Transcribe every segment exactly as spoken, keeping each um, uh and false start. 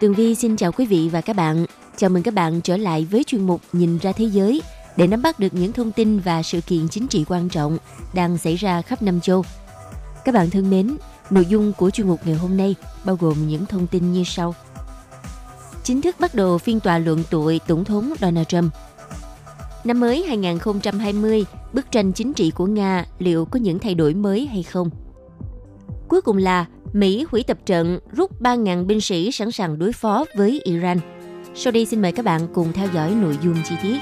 Tường Vi xin chào quý vị và các bạn. Chào mừng các bạn trở lại với chuyên mục Nhìn ra thế giới để nắm bắt được những thông tin và sự kiện chính trị quan trọng đang xảy ra khắp năm châu. Các bạn thân mến, nội dung của chuyên mục ngày hôm nay bao gồm những thông tin như sau. Chính thức bắt đầu phiên tòa luận tội Tổng thống Donald Trump. Năm mới hai không hai không, bức tranh chính trị của Nga liệu có những thay đổi mới hay không? Cuối cùng là Mỹ hủy tập trận, rút ba nghìn binh sĩ sẵn sàng đối phó với Iran. Sau đây xin mời các bạn cùng theo dõi nội dung chi tiết.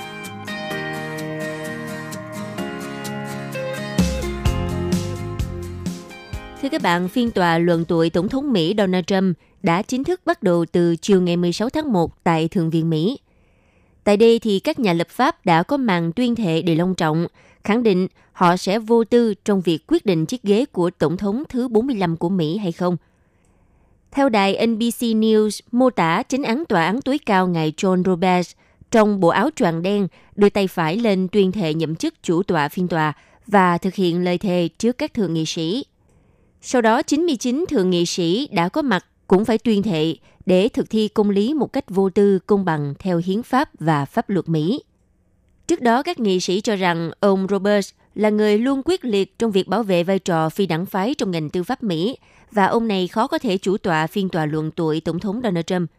Thưa các bạn, phiên tòa luận tội Tổng thống Mỹ Donald Trump đã chính thức bắt đầu từ chiều ngày mười sáu tháng một tại Thượng viện Mỹ. Tại đây thì các nhà lập pháp đã có màn tuyên thệ đầy long trọng, khẳng định họ sẽ vô tư trong việc quyết định chiếc ghế của Tổng thống thứ bốn mươi lăm của Mỹ hay không. Theo đài en bê xê News, mô tả chánh án tòa án tối cao ngài John Roberts trong bộ áo choàng đen đưa tay phải lên tuyên thệ nhậm chức chủ tọa phiên tòa và thực hiện lời thề trước các thượng nghị sĩ. Sau đó, chín mươi chín thượng nghị sĩ đã có mặt cũng phải tuyên thệ để thực thi công lý một cách vô tư, công bằng theo hiến pháp và pháp luật Mỹ. Trước đó, các nghị sĩ cho rằng ông Roberts là người luôn quyết liệt trong việc bảo vệ vai trò phi đảng phái trong ngành tư pháp Mỹ và ông này khó có thể chủ tọa phiên tòa luận tội Tổng thống Donald Trump.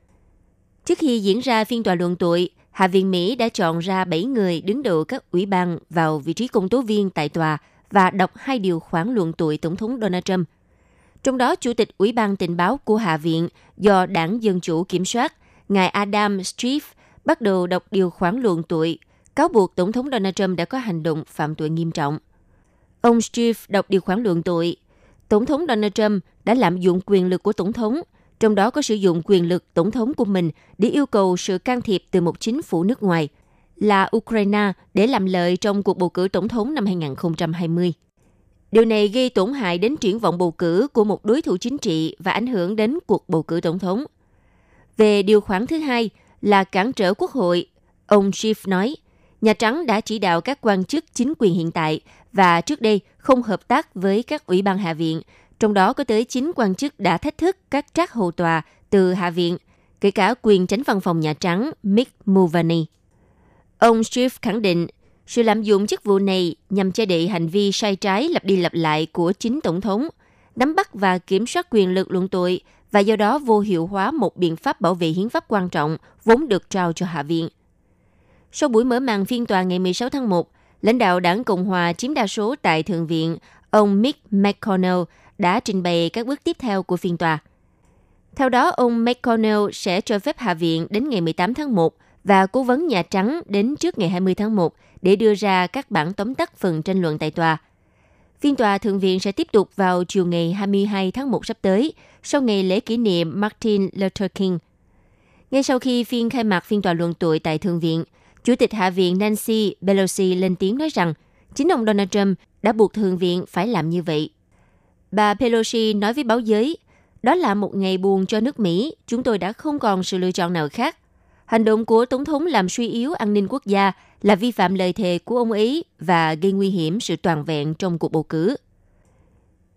Trước khi diễn ra phiên tòa luận tội, Hạ viện Mỹ đã chọn ra bảy người đứng đầu các ủy ban vào vị trí công tố viên tại tòa và đọc hai điều khoản luận tội Tổng thống Donald Trump. Trong đó, Chủ tịch Ủy ban Tình báo của Hạ viện do Đảng Dân Chủ kiểm soát, ngài Adam Schiff bắt đầu đọc điều khoản luận tội, cáo buộc Tổng thống Donald Trump đã có hành động phạm tội nghiêm trọng. Ông Schiff đọc điều khoản luận tội, Tổng thống Donald Trump đã lạm dụng quyền lực của Tổng thống, trong đó có sử dụng quyền lực Tổng thống của mình để yêu cầu sự can thiệp từ một chính phủ nước ngoài, là Ukraine, để làm lợi trong cuộc bầu cử Tổng thống năm hai không hai không. Điều này gây tổn hại đến triển vọng bầu cử của một đối thủ chính trị và ảnh hưởng đến cuộc bầu cử tổng thống. Về điều khoản thứ hai là cản trở quốc hội, ông Schiff nói, Nhà Trắng đã chỉ đạo các quan chức chính quyền hiện tại và trước đây không hợp tác với các ủy ban hạ viện, trong đó có tới chín quan chức đã thách thức các trác hầu tòa từ hạ viện, kể cả quyền chánh văn phòng Nhà Trắng Mitch McConnell. Ông Schiff khẳng định, sự lạm dụng chức vụ này nhằm che đậy hành vi sai trái lặp đi lặp lại của chính Tổng thống, nắm bắt và kiểm soát quyền lực luận tội và do đó vô hiệu hóa một biện pháp bảo vệ hiến pháp quan trọng vốn được trao cho Hạ viện. Sau buổi mở màn phiên tòa ngày mười sáu tháng một, lãnh đạo Đảng Cộng Hòa chiếm đa số tại Thượng viện, ông Mitch McConnell đã trình bày các bước tiếp theo của phiên tòa. Theo đó, ông McConnell sẽ cho phép Hạ viện đến ngày mười tám tháng một và cố vấn Nhà Trắng đến trước ngày hai mươi tháng một để đưa ra các bản tóm tắt phần tranh luận tại tòa. Phiên tòa Thượng viện sẽ tiếp tục vào chiều ngày hai mươi hai tháng một sắp tới, sau ngày lễ kỷ niệm Martin Luther King. Ngay sau khi phiên khai mạc phiên tòa luận tội tại Thượng viện, Chủ tịch Hạ viện Nancy Pelosi lên tiếng nói rằng chính ông Donald Trump đã buộc Thượng viện phải làm như vậy. Bà Pelosi nói với báo giới, đó là một ngày buồn cho nước Mỹ, chúng tôi đã không còn sự lựa chọn nào khác. Hành động của Tổng thống làm suy yếu an ninh quốc gia là vi phạm lời thề của ông ấy và gây nguy hiểm sự toàn vẹn trong cuộc bầu cử.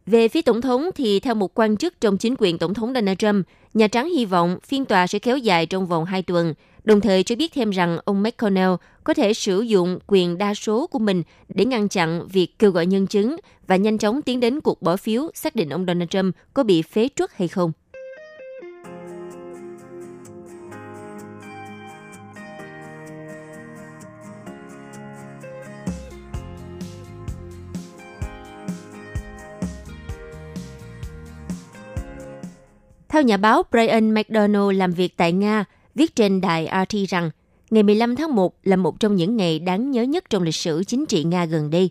Về phía Tổng thống thì theo một quan chức trong chính quyền Tổng thống Donald Trump, Nhà Trắng hy vọng phiên tòa sẽ kéo dài trong vòng hai tuần, đồng thời cho biết thêm rằng ông McConnell có thể sử dụng quyền đa số của mình để ngăn chặn việc kêu gọi nhân chứng và nhanh chóng tiến đến cuộc bỏ phiếu xác định ông Donald Trump có bị phế truất hay không. Theo nhà báo Brian McDonald làm việc tại Nga, viết trên đài rờ tê i rằng ngày mười lăm tháng một là một trong những ngày đáng nhớ nhất trong lịch sử chính trị Nga gần đây.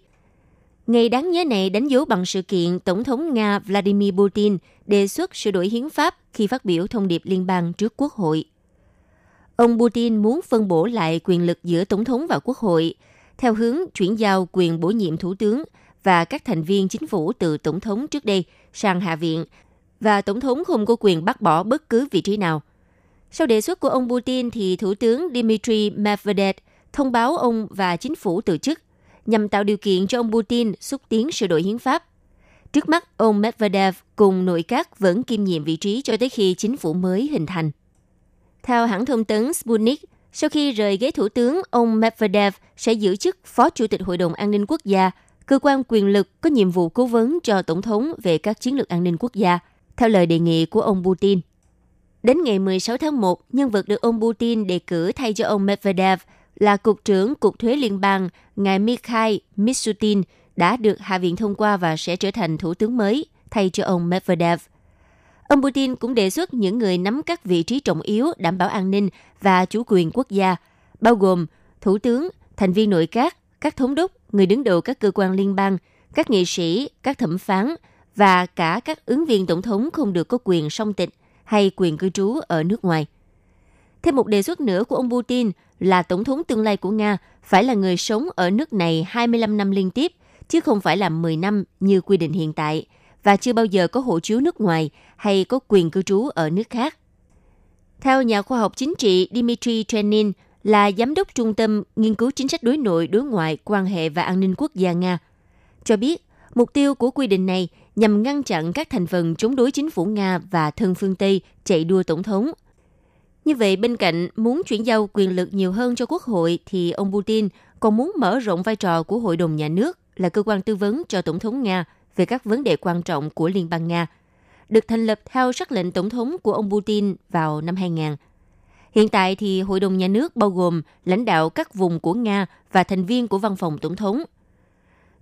Ngày đáng nhớ này đánh dấu bằng sự kiện Tổng thống Nga Vladimir Putin đề xuất sửa đổi hiến pháp khi phát biểu thông điệp liên bang trước Quốc hội. Ông Putin muốn phân bổ lại quyền lực giữa Tổng thống và Quốc hội, theo hướng chuyển giao quyền bổ nhiệm thủ tướng và các thành viên chính phủ từ Tổng thống trước đây sang Hạ viện, và Tổng thống không có quyền bác bỏ bất cứ vị trí nào. Sau đề xuất của ông Putin, thì Thủ tướng Dmitry Medvedev thông báo ông và chính phủ từ chức, nhằm tạo điều kiện cho ông Putin xúc tiến sửa đổi hiến pháp. Trước mắt, ông Medvedev cùng nội các vẫn kiêm nhiệm vị trí cho tới khi chính phủ mới hình thành. Theo hãng thông tấn Sputnik, sau khi rời ghế thủ tướng, ông Medvedev sẽ giữ chức Phó Chủ tịch Hội đồng An ninh Quốc gia, cơ quan quyền lực có nhiệm vụ cố vấn cho Tổng thống về các chiến lược an ninh quốc gia, theo lời đề nghị của ông Putin. Đến ngày mười sáu tháng một, nhân vật được ông Putin đề cử thay cho ông Medvedev là Cục trưởng Cục Thuế Liên bang, ngài Mikhail Mishustin, đã được Hạ viện thông qua và sẽ trở thành thủ tướng mới, thay cho ông Medvedev. Ông Putin cũng đề xuất những người nắm các vị trí trọng yếu đảm bảo an ninh và chủ quyền quốc gia, bao gồm thủ tướng, thành viên nội các, các thống đốc, người đứng đầu các cơ quan liên bang, các nghị sĩ, các thẩm phán và cả các ứng viên tổng thống không được có quyền song tịch hay quyền cư trú ở nước ngoài. Thêm một đề xuất nữa của ông Putin là tổng thống tương lai của Nga phải là người sống ở nước này hai mươi lăm năm liên tiếp, chứ không phải là mười năm như quy định hiện tại, và chưa bao giờ có hộ chiếu nước ngoài hay có quyền cư trú ở nước khác. Theo nhà khoa học chính trị Dmitry Trenin, là giám đốc Trung tâm Nghiên cứu Chính sách Đối nội, Đối ngoại, Quan hệ và An ninh Quốc gia Nga, cho biết mục tiêu của quy định này nhằm ngăn chặn các thành phần chống đối chính phủ Nga và thân phương Tây chạy đua tổng thống. Như vậy, bên cạnh muốn chuyển giao quyền lực nhiều hơn cho Quốc hội, thì ông Putin còn muốn mở rộng vai trò của Hội đồng Nhà nước là cơ quan tư vấn cho Tổng thống Nga về các vấn đề quan trọng của Liên bang Nga, được thành lập theo sắc lệnh Tổng thống của ông Putin vào năm hai không không không. Hiện tại thì Hội đồng Nhà nước bao gồm lãnh đạo các vùng của Nga và thành viên của Văn phòng Tổng thống.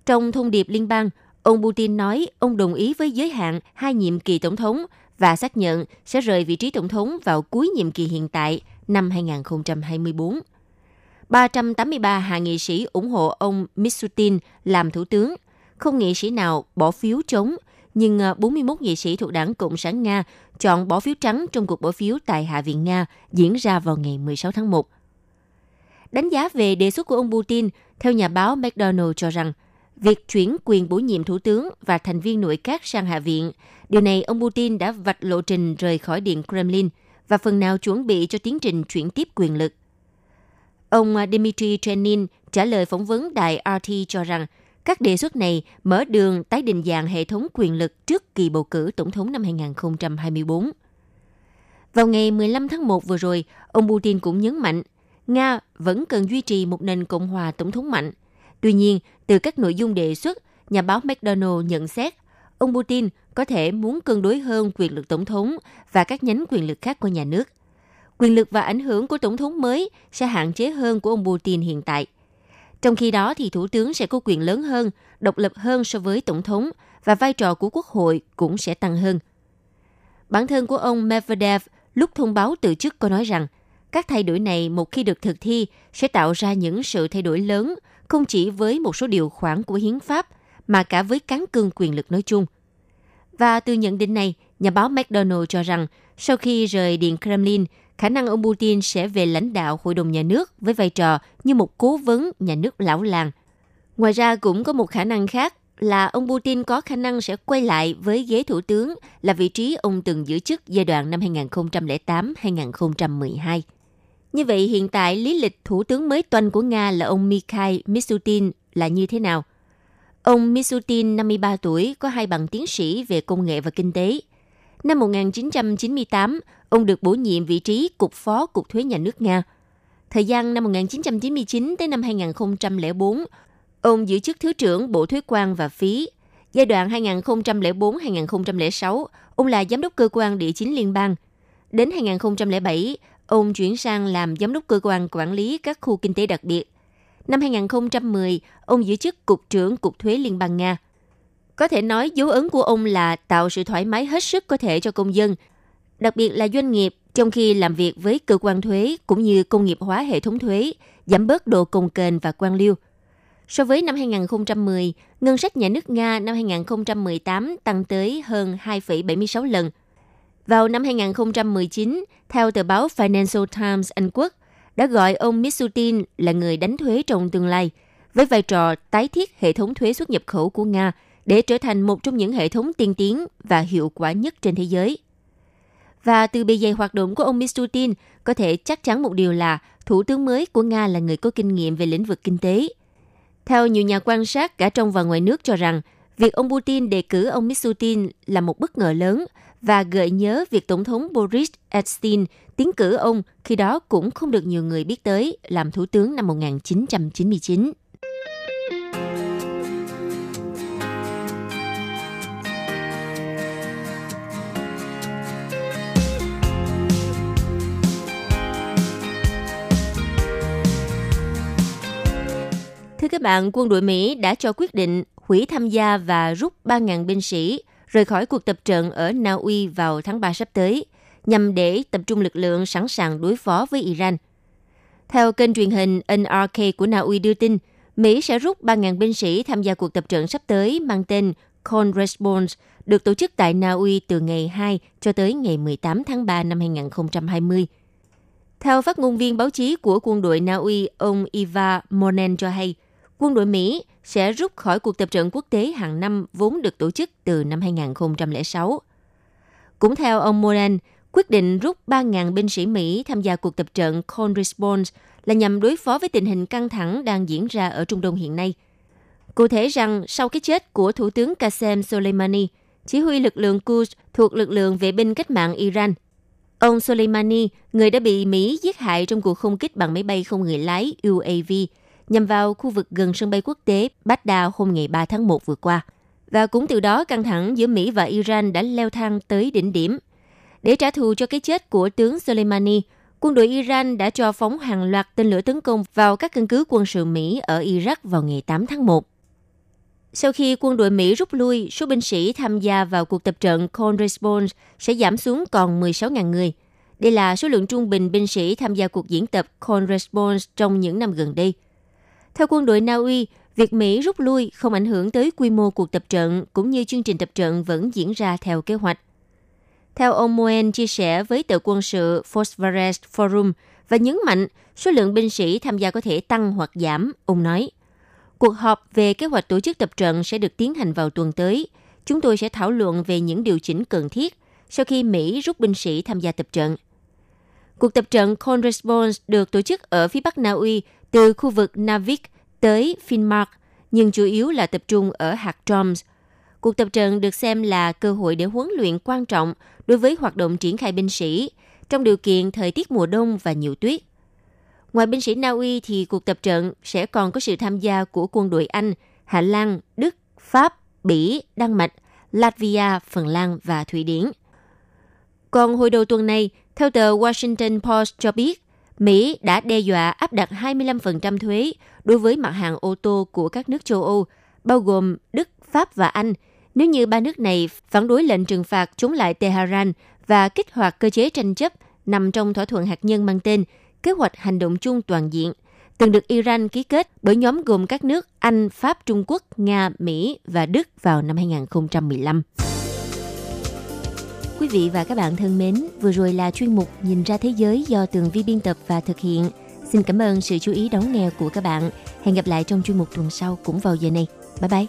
Trong thông điệp liên bang, ông Putin nói ông đồng ý với giới hạn hai nhiệm kỳ Tổng thống và xác nhận sẽ rời vị trí Tổng thống vào cuối nhiệm kỳ hiện tại năm hai không hai tư. ba trăm tám mươi ba hạ nghị sĩ ủng hộ ông Mishustin làm thủ tướng, không nghị sĩ nào bỏ phiếu chống, nhưng bốn mươi mốt nghị sĩ thuộc Đảng Cộng sản Nga chọn bỏ phiếu trắng trong cuộc bỏ phiếu tại Hạ viện Nga diễn ra vào ngày mười sáu tháng một. Đánh giá về đề xuất của ông Putin, theo nhà báo McDonald cho rằng, việc chuyển quyền bổ nhiệm thủ tướng và thành viên nội các sang Hạ viện, điều này ông Putin đã vạch lộ trình rời khỏi Điện Kremlin và phần nào chuẩn bị cho tiến trình chuyển tiếp quyền lực. Ông Dmitry Trenin trả lời phỏng vấn đài R T I cho rằng, các đề xuất này mở đường tái định dạng hệ thống quyền lực trước kỳ bầu cử tổng thống năm hai không hai tư. Vào ngày mười lăm tháng một vừa rồi, ông Putin cũng nhấn mạnh, Nga vẫn cần duy trì một nền Cộng hòa tổng thống mạnh. Tuy nhiên, từ các nội dung đề xuất, nhà báo McDonald nhận xét, ông Putin có thể muốn cân đối hơn quyền lực tổng thống và các nhánh quyền lực khác của nhà nước. Quyền lực và ảnh hưởng của tổng thống mới sẽ hạn chế hơn của ông Putin hiện tại. Trong khi đó, thì thủ tướng sẽ có quyền lớn hơn, độc lập hơn so với tổng thống và vai trò của quốc hội cũng sẽ tăng hơn. Bản thân của ông Medvedev lúc thông báo từ chức có nói rằng, các thay đổi này một khi được thực thi sẽ tạo ra những sự thay đổi lớn, không chỉ với một số điều khoản của hiến pháp mà cả với cán cân quyền lực nói chung. Và từ nhận định này, nhà báo McDonald cho rằng sau khi rời Điện Kremlin, khả năng ông Putin sẽ về lãnh đạo Hội đồng Nhà nước với vai trò như một cố vấn nhà nước lão làng. Ngoài ra cũng có một khả năng khác là ông Putin có khả năng sẽ quay lại với ghế thủ tướng là vị trí ông từng giữ chức giai đoạn năm hai không không tám đến hai không một hai. Như vậy, hiện tại lý lịch thủ tướng mới toanh của Nga là ông Mikhail Mishustin là như thế nào? Ông Mishustin, năm mươi ba tuổi, có hai bằng tiến sĩ về công nghệ và kinh tế. Năm một nghìn chín trăm chín mươi tám, ông được bổ nhiệm vị trí Cục Phó Cục Thuế Nhà nước Nga. Thời gian năm một nghìn chín trăm chín mươi chín tới năm hai không không bốn, ông giữ chức Thứ trưởng Bộ Thuế quan và Phí. Giai đoạn hai không không bốn đến hai không không sáu, ông là Giám đốc Cơ quan Địa chính Liên bang. Đến hai không không bảy, ông chuyển sang làm Giám đốc Cơ quan Quản lý các khu kinh tế đặc biệt. Năm hai không một không, ông giữ chức Cục trưởng Cục Thuế Liên bang Nga. Có thể nói dấu ấn của ông là tạo sự thoải mái hết sức có thể cho công dân, đặc biệt là doanh nghiệp, trong khi làm việc với cơ quan thuế cũng như công nghiệp hóa hệ thống thuế, giảm bớt độ cồng kềnh và quan liêu. So với năm hai không một không, ngân sách nhà nước Nga năm hai không một tám tăng tới hơn hai phẩy bảy mươi sáu lần. Vào năm hai không một chín, theo tờ báo Financial Times Anh Quốc, đã gọi ông Mishustin là người đánh thuế trong tương lai, với vai trò tái thiết hệ thống thuế xuất nhập khẩu của Nga để trở thành một trong những hệ thống tiên tiến và hiệu quả nhất trên thế giới. Và từ bề dày hoạt động của ông Mishustin, có thể chắc chắn một điều là thủ tướng mới của Nga là người có kinh nghiệm về lĩnh vực kinh tế. Theo nhiều nhà quan sát cả trong và ngoài nước cho rằng, việc ông Putin đề cử ông Mishustin là một bất ngờ lớn và gợi nhớ việc Tổng thống Boris Edstein tiến cử ông khi đó cũng không được nhiều người biết tới làm thủ tướng năm một nghìn chín trăm chín mươi chín. Thưa các bạn, quân đội Mỹ đã cho quyết định hủy tham gia và rút ba nghìn binh sĩ rời khỏi cuộc tập trận ở Na Uy vào tháng ba sắp tới, nhằm để tập trung lực lượng sẵn sàng đối phó với Iran. Theo kênh truyền hình en rờ ca của Na Uy đưa tin, Mỹ sẽ rút ba nghìn binh sĩ tham gia cuộc tập trận sắp tới mang tên Cold Response, được tổ chức tại Na Uy từ ngày hai cho tới ngày mười tám tháng ba năm hai không hai không. Theo phát ngôn viên báo chí của quân đội Na Uy, ông Ivar Monen cho hay, quân đội Mỹ sẽ rút khỏi cuộc tập trận quốc tế hàng năm vốn được tổ chức từ năm hai không không sáu. Cũng theo ông Monen, quyết định rút ba nghìn binh sĩ Mỹ tham gia cuộc tập trận Cold Response là nhằm đối phó với tình hình căng thẳng đang diễn ra ở Trung Đông hiện nay. Cụ thể rằng, sau cái chết của Thủ tướng Qasem Soleimani, chỉ huy lực lượng Quds thuộc lực lượng vệ binh cách mạng Iran, ông Soleimani, người đã bị Mỹ giết hại trong cuộc không kích bằng máy bay không người lái U A V, nhằm vào khu vực gần sân bay quốc tế Baghdad hôm ngày ba tháng một vừa qua. Và cũng từ đó, căng thẳng giữa Mỹ và Iran đã leo thang tới đỉnh điểm. Để trả thù cho cái chết của tướng Soleimani, quân đội Iran đã cho phóng hàng loạt tên lửa tấn công vào các căn cứ quân sự Mỹ ở Iraq vào ngày tám tháng một. Sau khi quân đội Mỹ rút lui, số binh sĩ tham gia vào cuộc tập trận Cold Response sẽ giảm xuống còn mười sáu nghìn người. Đây là số lượng trung bình binh sĩ tham gia cuộc diễn tập Cold Response trong những năm gần đây. Theo quân đội Na Uy, việc Mỹ rút lui không ảnh hưởng tới quy mô cuộc tập trận cũng như chương trình tập trận vẫn diễn ra theo kế hoạch. Theo ông Moen chia sẻ với tờ quân sự Fosvares Forum và nhấn mạnh số lượng binh sĩ tham gia có thể tăng hoặc giảm, ông nói. Cuộc họp về kế hoạch tổ chức tập trận sẽ được tiến hành vào tuần tới. Chúng tôi sẽ thảo luận về những điều chỉnh cần thiết sau khi Mỹ rút binh sĩ tham gia tập trận. Cuộc tập trận Cold Response được tổ chức ở phía bắc Na Uy từ khu vực Navik tới Finnmark, nhưng chủ yếu là tập trung ở hạt Troms. Cuộc tập trận được xem là cơ hội để huấn luyện quan trọng đối với hoạt động triển khai binh sĩ trong điều kiện thời tiết mùa đông và nhiều tuyết. Ngoài binh sĩ Na Uy thì cuộc tập trận sẽ còn có sự tham gia của quân đội Anh, Hà Lan, Đức, Pháp, Bỉ, Đan Mạch, Latvia, Phần Lan và Thụy Điển. Còn hồi đầu tuần này, theo tờ Washington Post cho biết, Mỹ đã đe dọa áp đặt hai mươi lăm phần trăm thuế đối với mặt hàng ô tô của các nước châu Âu, bao gồm Đức, Pháp và Anh, nếu như ba nước này phản đối lệnh trừng phạt chống lại Tehran và kích hoạt cơ chế tranh chấp nằm trong thỏa thuận hạt nhân mang tên Kế hoạch Hành động Chung Toàn Diện, từng được Iran ký kết bởi nhóm gồm các nước Anh, Pháp, Trung Quốc, Nga, Mỹ và Đức vào năm hai không một năm. Quý vị và các bạn thân mến, vừa rồi là chuyên mục Nhìn ra thế giới do Tường Vi biên tập và thực hiện. Xin cảm ơn sự chú ý đón nghe của các bạn. Hẹn gặp lại trong chuyên mục tuần sau cũng vào giờ này. Bye bye!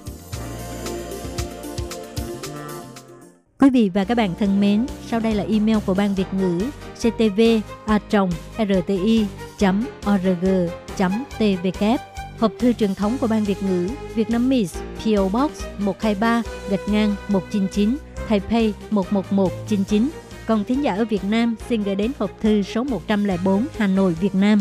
Quý vị và các bạn thân mến, sau đây là email của Ban Việt ngữ c t v a r t i chấm o r g chấm t w, hộp thư truyền thống của Ban Việt ngữ Việt Nam Miss pê ô Box một hai ba gạch ngang một chín chín Taipei một một một chín chín. Còn thính giả ở Việt Nam xin gửi đến hộp thư số một không bốn Hà Nội Việt Nam.